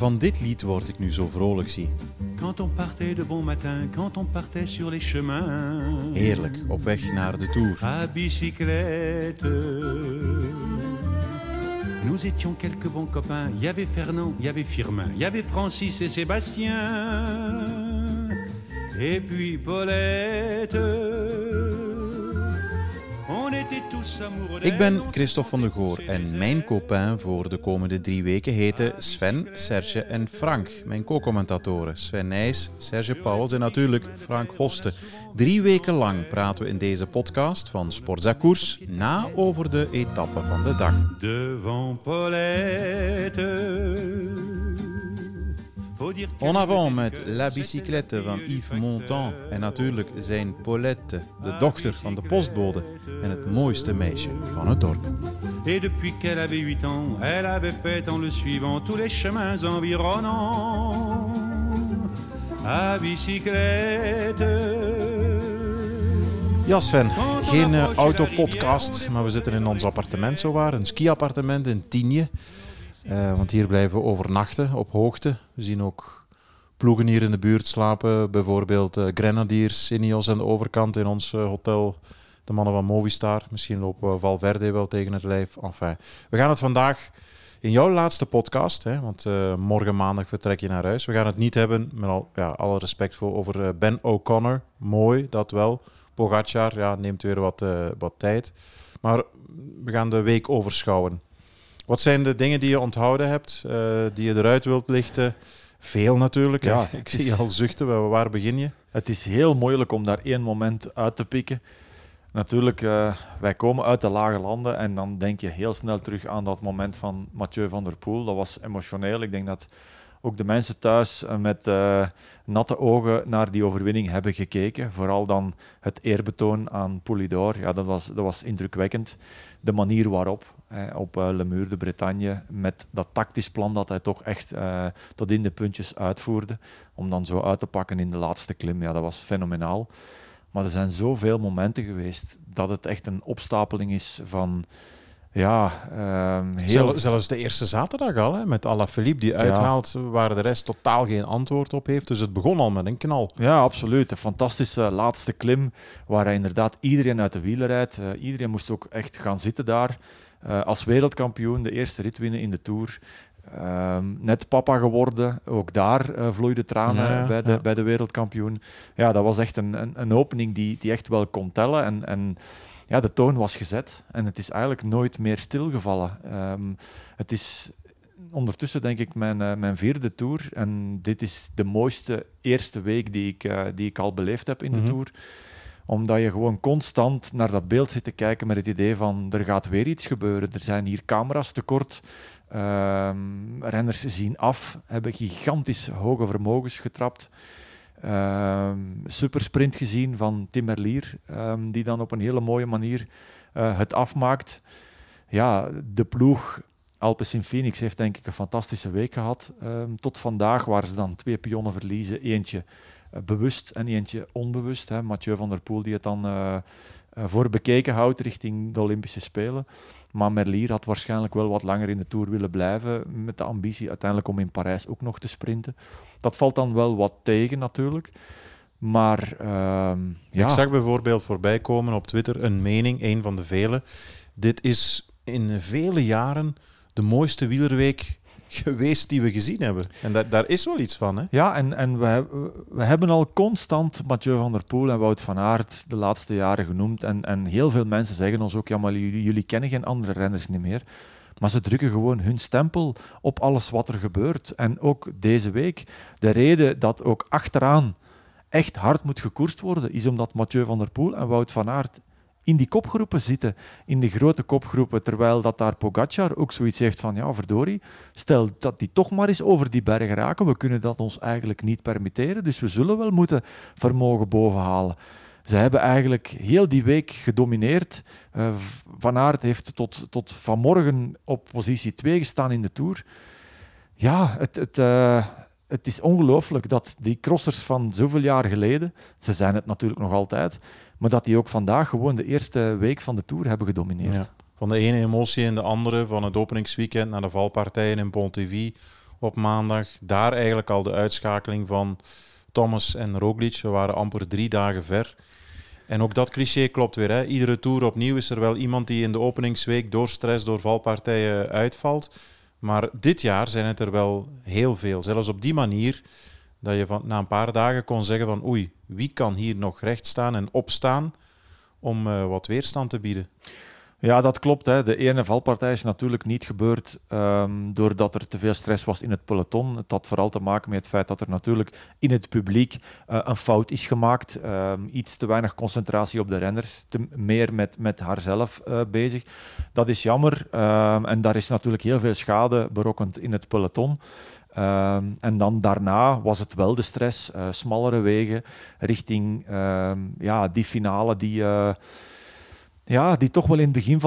Van dit lied word ik nu zo vrolijk, zie. Quand on partait de bon matin, quand on partait sur les chemins. Heerlijk, op weg naar de Tour. A bicyclette. Nous étions quelques bons copains. Y avait Fernand, y avait Firmin, y avait Francis et Sébastien. Et puis Paulette. Ik ben Christophe Vandegoor en mijn copain voor de komende 3 weken heten Sven, Serge en Frank. Mijn co-commentatoren Sven Nys, Serge Pauwels en natuurlijk Frank Hoste. 3 weken lang praten we in deze podcast van Sporza Koers na over de etappen van de dag. Devant Paulette. En avant met La Bicyclette van Yves Montand en natuurlijk zijn Paulette, de dochter van de postbode en het mooiste meisje van het dorp. Et depuis qu'elle avait 8 ans, elle avait fait en le suivant tous les chemins environnants. A bicyclette. Ja Sven, geen autopodcast, maar we zitten in ons appartement zowaar, een skiappartement in Tignes. Want hier blijven we overnachten op hoogte. We zien ook ploegen hier in de buurt slapen. Bijvoorbeeld Grenadiers, Ineos aan de overkant in ons hotel. De mannen van Movistar. Misschien lopen we Valverde wel tegen het lijf. Enfin, we gaan het vandaag in jouw laatste podcast. Hè, want morgen maandag vertrek je naar huis. We gaan het niet hebben, met alle respect voor, over Ben O'Connor. Mooi, dat wel. Pogacar neemt weer wat tijd. Maar we gaan de week overschouwen. Wat zijn de dingen die je onthouden hebt, die je eruit wilt lichten? Veel natuurlijk. Ja, ik zie je al zuchten. Waar begin je? Het is heel moeilijk om daar één moment uit te pikken. Natuurlijk, wij komen uit de lage landen en dan denk je heel snel terug aan dat moment van Mathieu van der Poel. Dat was emotioneel. Ik denk dat ook de mensen thuis met natte ogen naar die overwinning hebben gekeken. Vooral dan het eerbetoon aan Poulidor. Ja, dat was indrukwekkend. De manier waarop. Op Le Mur de Bretagne, met dat tactisch plan dat hij toch echt tot in de puntjes uitvoerde, om dan zo uit te pakken in de laatste klim. Ja, dat was fenomenaal. Maar er zijn zoveel momenten geweest dat het echt een opstapeling is van... Zelfs de eerste zaterdag al, hè, met Alaphilippe die uithaalt, waar de rest totaal geen antwoord op heeft. Dus het begon al met een knal. Ja, absoluut. Een fantastische laatste klim, waar hij inderdaad iedereen uit de wielen rijdt. Iedereen moest ook echt gaan zitten daar. Als wereldkampioen, de eerste rit winnen in de Tour. Net papa geworden, ook daar vloeiden tranen bij de wereldkampioen. Ja, dat was echt een opening die echt wel kon tellen. En ja, de toon was gezet en het is eigenlijk nooit meer stilgevallen. Het is ondertussen denk ik mijn 4e Tour en dit is de mooiste eerste week die ik al beleefd heb in de Tour. Omdat je gewoon constant naar dat beeld zit te kijken met het idee van er gaat weer iets gebeuren. Er zijn hier camera's tekort. Renners zien af, hebben gigantisch hoge vermogens getrapt. Supersprint gezien van Tim Merlier, die dan op een hele mooie manier het afmaakt. Ja, de ploeg Alpecin-Fenix heeft denk ik een fantastische week gehad. Tot vandaag, waar ze dan 2 pionnen verliezen, eentje... bewust en eentje onbewust. Hè. Mathieu van der Poel die het dan voor bekeken houdt richting de Olympische Spelen. Maar Merlier had waarschijnlijk wel wat langer in de Tour willen blijven met de ambitie uiteindelijk om in Parijs ook nog te sprinten. Dat valt dan wel wat tegen natuurlijk. Maar ik zag bijvoorbeeld voorbij komen op Twitter een mening, een van de vele. Dit is in vele jaren de mooiste wielerweek geweest die we gezien hebben. En daar is wel iets van, hè? Ja, en we hebben al constant Mathieu van der Poel en Wout van Aert de laatste jaren genoemd. En heel veel mensen zeggen ons ook, ja, maar jullie kennen geen andere renners niet meer. Maar ze drukken gewoon hun stempel op alles wat er gebeurt. En ook deze week. De reden dat ook achteraan echt hard moet gekoerst worden, is omdat Mathieu van der Poel en Wout van Aert in die kopgroepen zitten, in de grote kopgroepen, terwijl dat daar Pogacar ook zoiets heeft van, ja verdorie, stel dat die toch maar eens over die bergen raken, we kunnen dat ons eigenlijk niet permitteren, dus we zullen wel moeten vermogen bovenhalen. Ze hebben eigenlijk heel die week gedomineerd. Van Aert heeft tot vanmorgen op positie 2 gestaan in de Tour. Ja, het is ongelooflijk dat die crossers van zoveel jaar geleden, ze zijn het natuurlijk nog altijd, maar dat die ook vandaag gewoon de eerste week van de Tour hebben gedomineerd. Ja. Van de ene emotie in de andere, van het openingsweekend naar de valpartijen in Pontivy, op maandag. Daar eigenlijk al de uitschakeling van Thomas en Roglic. We waren amper 3 dagen ver. En ook dat cliché klopt weer. Hè? Iedere tour opnieuw is er wel iemand die in de openingsweek door stress, door valpartijen uitvalt. Maar dit jaar zijn het er wel heel veel. Zelfs op die manier dat je na een paar dagen kon zeggen van oei, wie kan hier nog recht staan en opstaan om wat weerstand te bieden? Ja, dat klopt. Hè. De ene valpartij is natuurlijk niet gebeurd doordat er te veel stress was in het peloton. Het had vooral te maken met het feit dat er natuurlijk in het publiek een fout is gemaakt. Iets te weinig concentratie op de renners, meer met haarzelf bezig. Dat is jammer en daar is natuurlijk heel veel schade berokkend in het peloton. En dan daarna was het wel de stress, smallere wegen richting die finale die toch wel in het begin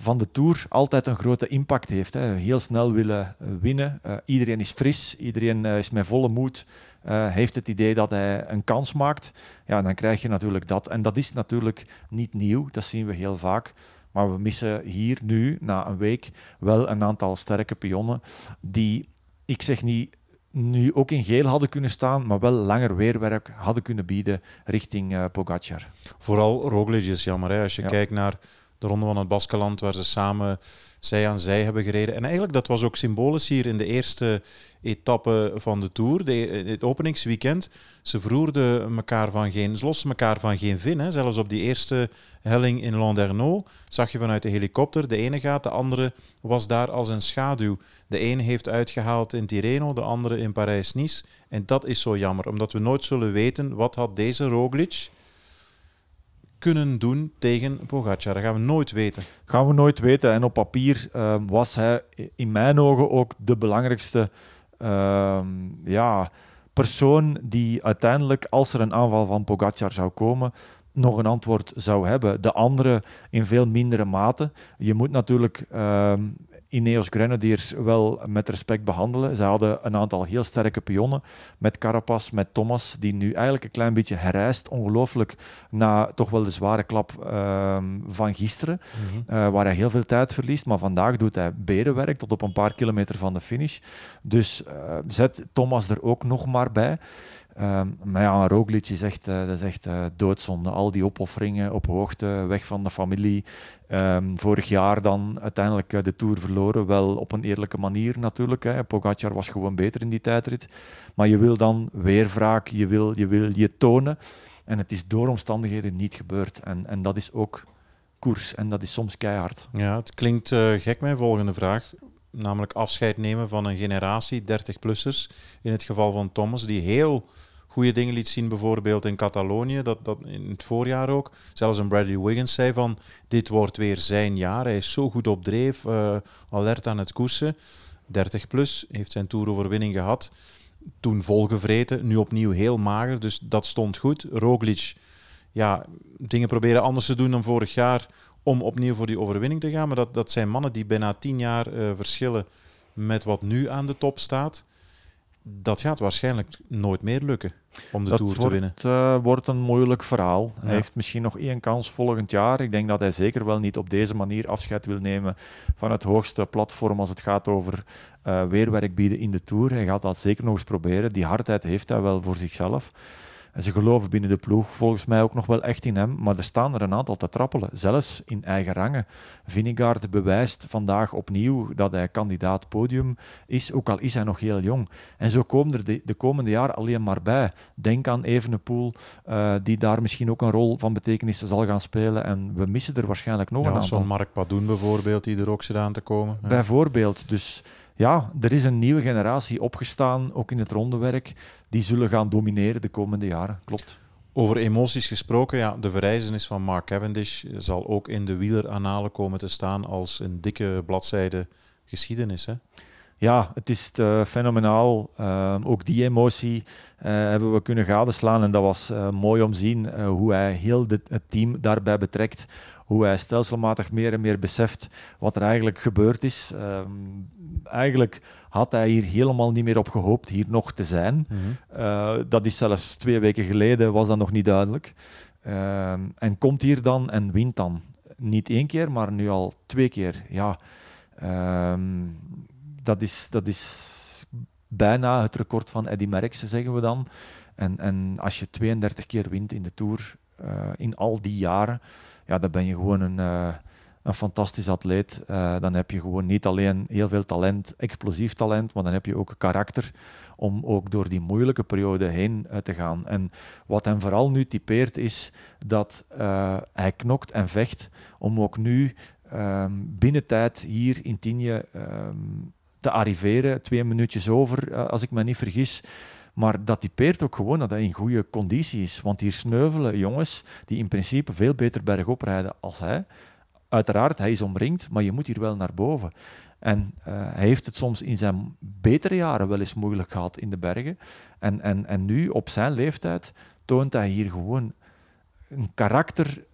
van de Tour altijd een grote impact heeft. Hè. Heel snel willen winnen. Iedereen is fris, iedereen is met volle moed. Heeft het idee dat hij een kans maakt. Ja, dan krijg je natuurlijk dat. En dat is natuurlijk niet nieuw, dat zien we heel vaak. Maar we missen hier nu, na een week, wel een aantal sterke pionnen die, ik zeg niet, nu ook in geel hadden kunnen staan, maar wel langer weerwerk hadden kunnen bieden richting Pogacar. Vooral Roglic is jammer. Hè? Als je kijkt naar de Ronde van het Baskenland, waar ze samen zij aan zij hebben gereden. En eigenlijk, dat was ook symbolisch hier in de eerste etappe van de Tour, het openingsweekend. Ze vroerden elkaar van geen los, elkaar van geen vin. Hè? Zelfs op die eerste helling in Landerneau zag je vanuit de helikopter, de ene gaat, de andere was daar als een schaduw. De ene heeft uitgehaald in Tirreno, de andere in Parijs-Nice. En dat is zo jammer, omdat we nooit zullen weten wat had deze Roglic kunnen doen tegen Pogacar. Dat gaan we nooit weten. En op papier was hij in mijn ogen ook de belangrijkste persoon die uiteindelijk, als er een aanval van Pogacar zou komen, nog een antwoord zou hebben. De andere in veel mindere mate. Je moet natuurlijk Ineos Grenadiers wel met respect behandelen. Ze hadden een aantal heel sterke pionnen met Carapaz, met Thomas, die nu eigenlijk een klein beetje herrijst, ongelooflijk, na toch wel de zware klap van gisteren, waar hij heel veel tijd verliest. Maar vandaag doet hij berenwerk tot op een paar kilometer van de finish. Dus zet Thomas er ook nog maar bij. Maar ja, Roglic is echt doodzonde. Al die opofferingen op hoogte, weg van de familie. Vorig jaar dan uiteindelijk de Tour verloren. Wel op een eerlijke manier natuurlijk. Hè. Pogacar was gewoon beter in die tijdrit. Maar je wil dan weer wraak, je wil je tonen. En het is door omstandigheden niet gebeurd. En dat is ook koers. En dat is soms keihard. Ja, het klinkt gek, mijn volgende vraag. Namelijk afscheid nemen van een generatie 30-plussers. In het geval van Thomas, die heel goede dingen liet zien, bijvoorbeeld in Catalonië, dat in het voorjaar ook. Zelfs een Bradley Wiggins zei van, dit wordt weer zijn jaar. Hij is zo goed op dreef, alert aan het koersen. 30 plus, heeft zijn toeroverwinning gehad. Toen volgevreten, nu opnieuw heel mager, dus dat stond goed. Roglic, dingen proberen anders te doen dan vorig jaar om opnieuw voor die overwinning te gaan. Maar dat zijn mannen die bijna 10 jaar verschillen met wat nu aan de top staat. Dat gaat waarschijnlijk nooit meer lukken om de Tour te winnen. Dat wordt een moeilijk verhaal. Ja. Hij heeft misschien nog 1 kans volgend jaar. Ik denk dat hij zeker wel niet op deze manier afscheid wil nemen van het hoogste platform als het gaat over weerwerk bieden in de Tour. Hij gaat dat zeker nog eens proberen. Die hardheid heeft hij wel voor zichzelf. En ze geloven binnen de ploeg volgens mij ook nog wel echt in hem. Maar er staan er een aantal te trappelen, zelfs in eigen rangen. Vingegaard bewijst vandaag opnieuw dat hij kandidaat podium is, ook al is hij nog heel jong. En zo komen er de komende jaren alleen maar bij. Denk aan Evenepoel, die daar misschien ook een rol van betekenis zal gaan spelen. En we missen er waarschijnlijk nog een aantal. Zo'n Mark Padoen bijvoorbeeld, die er ook zit aan te komen. Ja. Bijvoorbeeld, dus... Ja, er is een nieuwe generatie opgestaan, ook in het rondewerk, die zullen gaan domineren de komende jaren, klopt. Over emoties gesproken, de verrijzenis van Mark Cavendish zal ook in de wieleranalen komen te staan als een dikke bladzijde geschiedenis, hè? Ja, het is fenomenaal. Ook die emotie hebben we kunnen gadeslaan en dat was mooi om te zien hoe hij heel het team daarbij betrekt. Hoe hij stelselmatig meer en meer beseft wat er eigenlijk gebeurd is. Eigenlijk had hij hier helemaal niet meer op gehoopt hier nog te zijn. Mm-hmm. Dat is zelfs 2 weken geleden, was dat nog niet duidelijk. En komt hier dan en wint dan. Niet 1 keer, maar nu al 2 keer. Ja, dat is is bijna het record van Eddy Merckx, zeggen we dan. En als je 32 keer wint in de Tour, in al die jaren, ja, dan ben je gewoon een fantastisch atleet. Dan heb je gewoon niet alleen heel veel talent, explosief talent, maar dan heb je ook een karakter om ook door die moeilijke periode heen te gaan. En wat hem vooral nu typeert is dat hij knokt en vecht om ook nu binnen tijd hier in Tignes te arriveren. 2 minuutjes over, als ik me niet vergis. Maar dat typeert ook gewoon dat hij in goede conditie is. Want hier sneuvelen jongens die in principe veel beter bergop rijden als hij. Uiteraard, hij is omringd, maar je moet hier wel naar boven. En hij heeft het soms in zijn betere jaren wel eens moeilijk gehad in de bergen. En nu, op zijn leeftijd, toont hij hier gewoon een karakter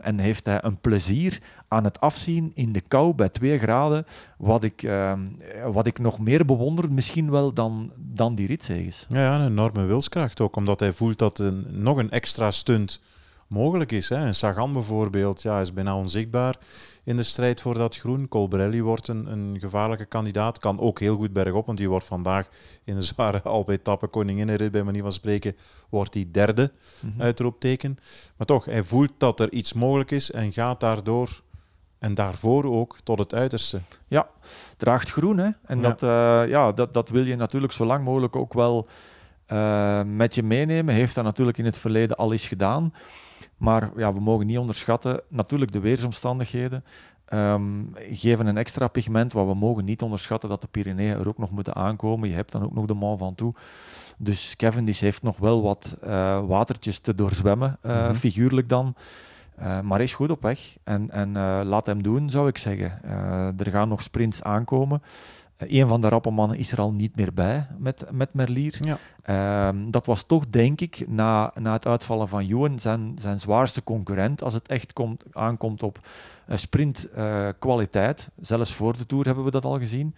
en heeft hij een plezier aan het afzien in de kou bij 2 graden, wat ik nog meer bewonder misschien wel dan die ritzegers. Ja, een enorme wilskracht ook, omdat hij voelt dat nog een extra stunt mogelijk is. Hè. En Sagan bijvoorbeeld, ja, is bijna onzichtbaar in de strijd voor dat groen. Colbrelli wordt een gevaarlijke kandidaat. Kan ook heel goed bergop, want die wordt vandaag in de zware Alpe-etappe koninginrit, bij manier van spreken, wordt die derde, uitroepteken. Maar toch, hij voelt dat er iets mogelijk is en gaat daardoor en daarvoor ook tot het uiterste. Ja, draagt groen, hè. En ja. Dat wil je natuurlijk zo lang mogelijk ook wel met je meenemen. Heeft dat natuurlijk in het verleden al eens gedaan. Maar ja, we mogen niet onderschatten, natuurlijk de weersomstandigheden geven een extra pigment, maar we mogen niet onderschatten dat de Pyreneeën er ook nog moeten aankomen. Je hebt dan ook nog de Mont Ventoux. Dus Cavendish heeft nog wel wat watertjes te doorzwemmen, figuurlijk dan. Maar hij is goed op weg en laat hem doen, zou ik zeggen. Er gaan nog sprints aankomen. Een van de rappenmannen is er al niet meer bij met Merlier. Ja. Dat was toch, denk ik, na het uitvallen van Ewan, zijn zwaarste concurrent, als het echt aankomt op sprintkwaliteit. Zelfs voor de Tour hebben we dat al gezien.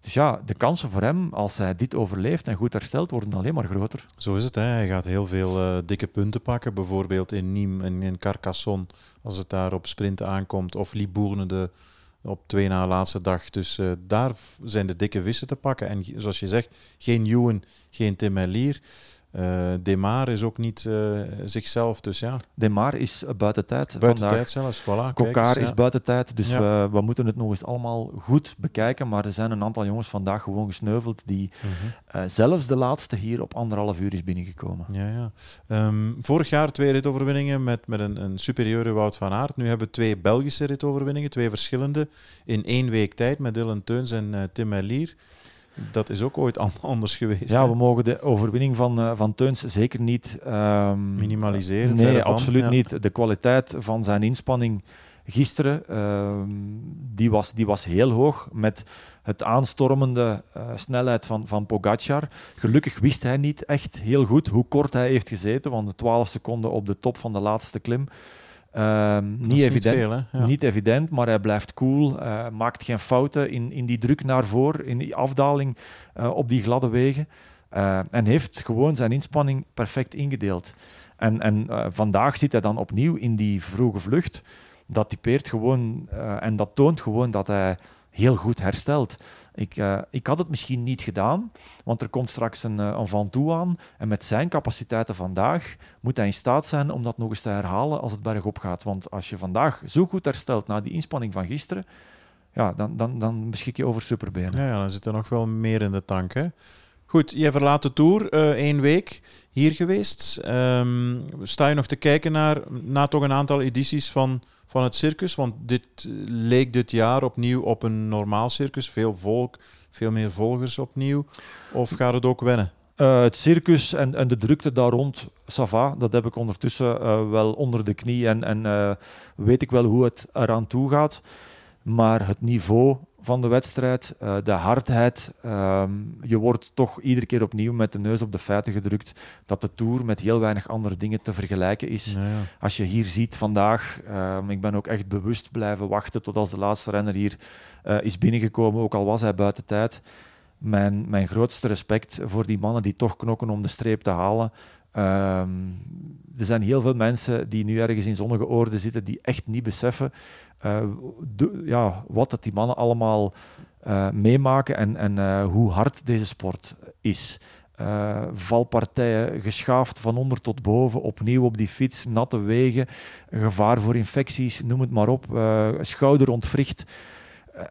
Dus ja, de kansen voor hem, als hij dit overleeft en goed herstelt, worden alleen maar groter. Zo is het, hè. Hij gaat heel veel dikke punten pakken. Bijvoorbeeld in Nîmes en in Carcassonne, als het daar op sprinten aankomt. Of Libourne, op 2 na laatste dag. Dus daar zijn de dikke vissen te pakken. En zoals je zegt, geen Ewan, geen Tim Merlier. Demar is ook niet zichzelf. Dus ja. Demar is buiten tijd. Buiten tijd zelfs, voilà. Pogacar is buiten tijd. Dus ja. we moeten het nog eens allemaal goed bekijken. Maar er zijn een aantal jongens vandaag gewoon gesneuveld die zelfs de laatste hier op 1,5 uur is binnengekomen. Ja. Vorig jaar 2 ritoverwinningen met een superieure Wout van Aert. Nu hebben we 2 Belgische ritoverwinningen, 2 verschillende in 1 week tijd met Dylan Teuns en Tim Merlier. Dat is ook ooit anders geweest. Ja, hè? We mogen de overwinning van Teuns zeker niet minimaliseren. Nee, absoluut niet. De kwaliteit van zijn inspanning gisteren, die was heel hoog met het aanstormende snelheid van Pogacar. Gelukkig wist hij niet echt heel goed hoe kort hij heeft gezeten, want 12 seconden op de top van de laatste klim. Niet evident, maar hij blijft cool, maakt geen fouten in die druk naar voren, in die afdaling op die gladde wegen en heeft gewoon zijn inspanning perfect ingedeeld. En vandaag zit hij dan opnieuw in die vroege vlucht. Dat typeert gewoon en dat toont gewoon dat hij heel goed herstelt. Ik had het misschien niet gedaan, want er komt straks een Ventoux aan. En met zijn capaciteiten vandaag moet hij in staat zijn om dat nog eens te herhalen als het bergop gaat. Want als je vandaag zo goed herstelt na die inspanning van gisteren, ja, dan beschik je over superbenen. Ja, dan zit er nog wel meer in de tank, hè? Goed, jij verlaat de Tour, 1 week hier geweest. Sta je nog te kijken na toch een aantal edities van het circus? Want dit leek dit jaar opnieuw op een normaal circus. Veel volk, veel meer volgers opnieuw. Of gaat het ook wennen? Het circus en de drukte daar rond, ça va, dat heb ik ondertussen wel onder de knie. En weet ik wel hoe het eraan toe gaat. Maar het niveau van de wedstrijd, de hardheid. Je wordt toch iedere keer opnieuw met de neus op de feiten gedrukt dat de Tour met heel weinig andere dingen te vergelijken is. Nou ja. Als je hier ziet vandaag, ik ben ook echt bewust blijven wachten tot als de laatste renner hier is binnengekomen, ook al was hij buiten tijd. Mijn grootste respect voor die mannen die toch knokken om de streep te halen. Er zijn heel veel mensen die nu ergens in zonnige oorden zitten, die echt niet beseffen wat dat die mannen allemaal meemaken en hoe hard deze sport is. Valpartijen, geschaafd van onder tot boven, opnieuw op die fiets, natte wegen, gevaar voor infecties, noem het maar op, schouder ontwricht.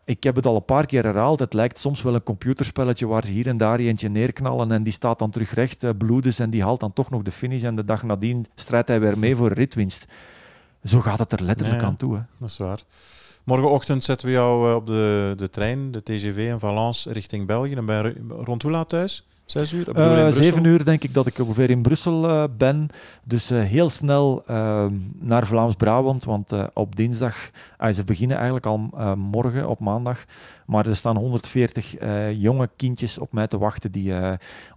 Ik heb het al een paar keer herhaald, het lijkt soms wel een computerspelletje waar ze hier en daar eentje neerknallen en die staat dan terug recht, bloedens, en die haalt dan toch nog de finish en de dag nadien strijdt hij weer mee voor ritwinst. Zo gaat het er letterlijk aan toe. Hè. Dat is waar. Morgenochtend zetten we jou op de trein, de TGV in Valence, richting België. Dan ben je rond hoe laat thuis? 6 uur? 7 uur denk ik dat ik ongeveer in Brussel ben. Dus heel snel naar Vlaams-Brabant, want op dinsdag, ze beginnen eigenlijk al morgen, op maandag. Maar er staan 140 jonge kindjes op mij te wachten die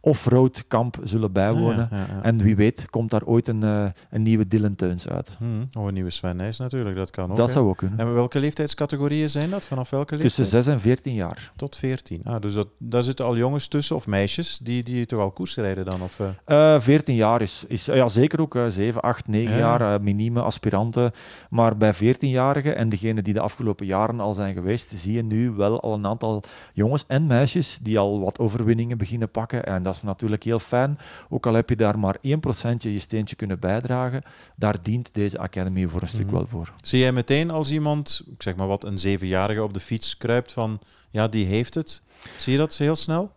off-road kamp zullen bijwonen. Ja. En wie weet komt daar ooit een nieuwe Dylan Teuns uit. Of een nieuwe Sven Nys natuurlijk, dat kan ook. Dat zou ook kunnen. En welke leeftijdscategorieën zijn dat? Vanaf welke leeftijd? Tussen 6 en 14 jaar. Tot 14. Dus daar zitten al jongens tussen, of meisjes, die toch al koers rijden dan? Of? 14 jaar is zeker ook 7, 8, 9 jaar, minime aspiranten. Maar bij 14-jarigen en degenen die de afgelopen jaren al zijn geweest, zie je nu wel al een aantal jongens en meisjes die al wat overwinningen beginnen pakken. En dat is natuurlijk heel fijn. Ook al heb je daar maar 1% je steentje kunnen bijdragen, daar dient deze academie voor een stuk wel voor. Zie jij meteen als iemand, ik zeg maar wat, een 7-jarige op de fiets kruipt van, ja, die heeft het. Zie je dat heel snel?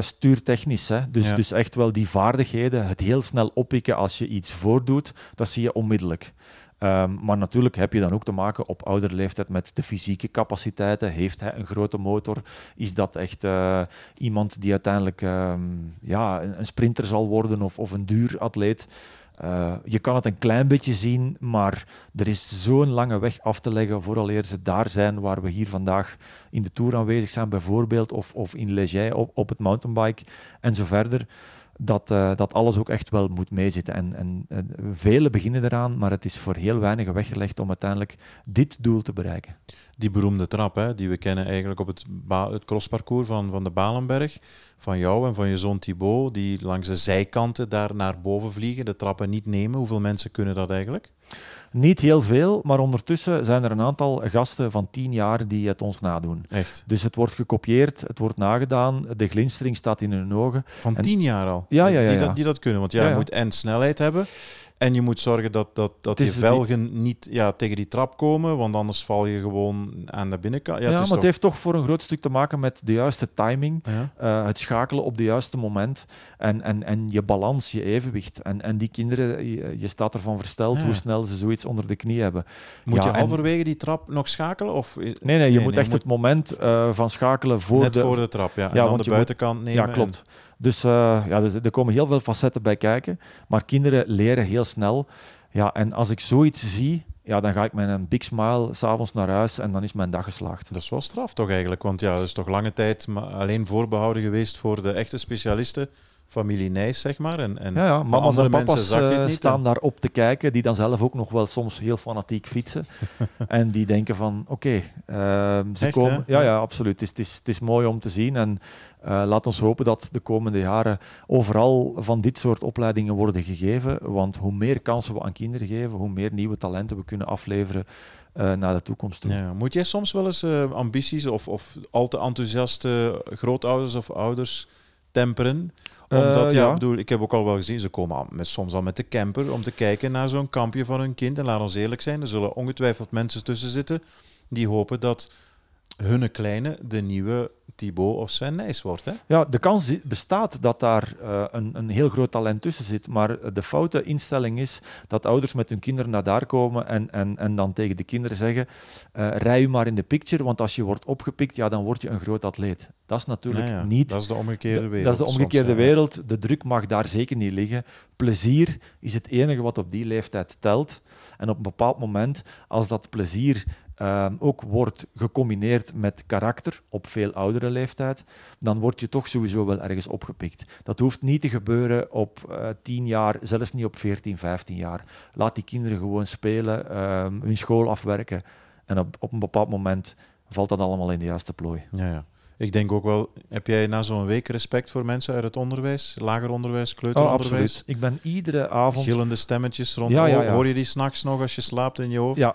Stuurtechnisch, hè? Dus echt wel die vaardigheden, het heel snel oppikken als je iets voordoet, dat zie je onmiddellijk. Maar natuurlijk heb je dan ook te maken op oudere leeftijd met de fysieke capaciteiten. Heeft hij een grote motor? Is dat echt iemand die uiteindelijk een sprinter zal worden of een duur atleet? Je kan het een klein beetje zien, maar er is zo'n lange weg af te leggen vooraleer ze daar zijn waar we hier vandaag in de Tour aanwezig zijn bijvoorbeeld, of in Léger op het mountainbike en zo verder. Dat alles ook echt wel moet meezitten. En velen beginnen eraan, maar het is voor heel weinigen weggelegd om uiteindelijk dit doel te bereiken. Die beroemde trap, hè, die we kennen eigenlijk op het crossparcours van de Balenberg, van jou en van je zoon Thibaut, die langs de zijkanten daar naar boven vliegen, de trappen niet nemen. Hoeveel mensen kunnen dat eigenlijk? Niet heel veel, maar ondertussen zijn er een aantal gasten van 10 jaar die het ons nadoen. Echt? Dus het wordt gekopieerd, het wordt nagedaan, de glinstering staat in hun ogen. Van 10 jaar al? Ja. Die dat kunnen, want je moet en snelheid hebben en je moet zorgen dat je velgen niet tegen die trap komen, want anders val je gewoon aan de binnenkant. Het heeft toch voor een groot stuk te maken met de juiste timing, het schakelen op de juiste moment en je balans, je evenwicht. En die kinderen, je staat ervan versteld hoe snel ze zoiets onder de knie hebben. Moet je halverwege die trap nog schakelen? Of... Nee, je moet echt het moment van schakelen voor de trap, en dan de buitenkant nemen. Ja, klopt. Dus er komen heel veel facetten bij kijken, maar kinderen leren heel snel. Ja, en als ik zoiets zie, dan ga ik met een big smile 's avonds naar huis en dan is mijn dag geslaagd. Dat is wel straf toch eigenlijk, want dat is toch lange tijd alleen voorbehouden geweest voor de echte specialisten. Familie Nys, zeg maar. En mama's en papa's staan daarop te kijken, die dan zelf ook nog wel soms heel fanatiek fietsen. En die denken van, ze echt, komen... Hè? Ja, absoluut. Het is mooi om te zien. En laat ons hopen dat de komende jaren overal van dit soort opleidingen worden gegeven. Want hoe meer kansen we aan kinderen geven, hoe meer nieuwe talenten we kunnen afleveren naar de toekomst toe. Ja, moet jij soms wel eens ambities of al te enthousiaste grootouders of ouders temperen? Omdat, ik heb ook al wel gezien, ze komen soms al met de camper om te kijken naar zo'n kampje van hun kind. En laat ons eerlijk zijn, er zullen ongetwijfeld mensen tussen zitten die hopen dat hun kleine de nieuwe Thibaut of Sven Nys wordt. Hè? Ja, de kans bestaat dat daar een heel groot talent tussen zit. Maar de foute instelling is dat ouders met hun kinderen naar daar komen en dan tegen de kinderen zeggen, rij u maar in de picture, want als je wordt opgepikt, dan word je een groot atleet. Dat is natuurlijk niet... Dat is de omgekeerde wereld. Wereld. De druk mag daar zeker niet liggen. Plezier is het enige wat op die leeftijd telt. En op een bepaald moment, als dat plezier ook wordt gecombineerd met karakter op veel oudere leeftijd, dan word je toch sowieso wel ergens opgepikt. Dat hoeft niet te gebeuren op 10 jaar, zelfs niet op 14, 15 jaar. Laat die kinderen gewoon spelen, hun school afwerken. En op een bepaald moment valt dat allemaal in de juiste plooi. Ja. Ik denk ook wel, heb jij na zo'n week respect voor mensen uit het onderwijs? Lager onderwijs, kleuteronderwijs? Oh, absoluut. Ik ben iedere avond... Gillende stemmetjes rond. Ja. Hoor je die 's nachts nog als je slaapt in je hoofd? Ja,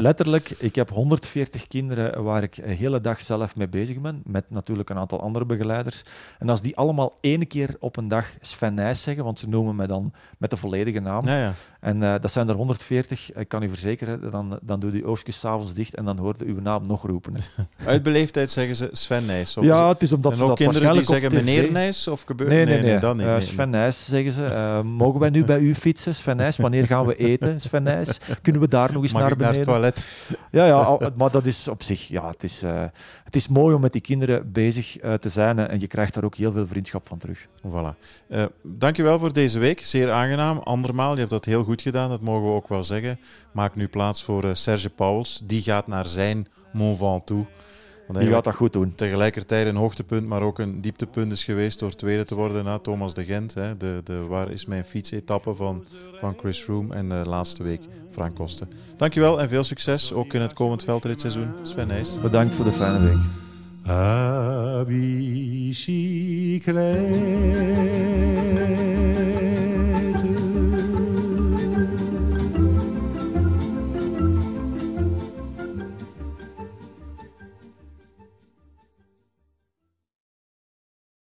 letterlijk. Ik heb 140 kinderen waar ik de hele dag zelf mee bezig ben. Met natuurlijk een aantal andere begeleiders. En als die allemaal één keer op een dag Sven Nys zeggen, want ze noemen mij dan met de volledige naam. Ja. En dat zijn er 140. Ik kan u verzekeren, dan doe je oogjes 's avonds dicht en dan hoorde uw naam nog roepen. Uit beleefdheid zeggen ze Sven Nys. Ja, het is omdat en ze dat kinderen die zeggen meneer Nys of gebeurt... Nee, dan niet. Sven Nys zeggen ze. Mogen wij nu bij u fietsen, Sven Nys? Wanneer gaan we eten, Sven Nys? Kunnen we daar nog eens naar beneden? Naar het toilet? Ja, maar dat is op zich... Ja, het is mooi om met die kinderen bezig te zijn en je krijgt daar ook heel veel vriendschap van terug. Voilà. Dankjewel voor deze week. Zeer aangenaam. Andermaal, je hebt dat heel goed gedaan. Dat mogen we ook wel zeggen. Maak nu plaats voor Serge Pauwels. Die gaat naar zijn Mont Ventoux. Die gaat dat goed doen. Tegelijkertijd een hoogtepunt, maar ook een dieptepunt is geweest door tweede te worden na Thomas de Gent. Hè. De waar is mijn fiets-etappe van Chris Froome en de laatste week Frank Hoste. Dankjewel en veel succes, ook in het komend veldritseizoen. Sven Nys. Bedankt voor de fijne week.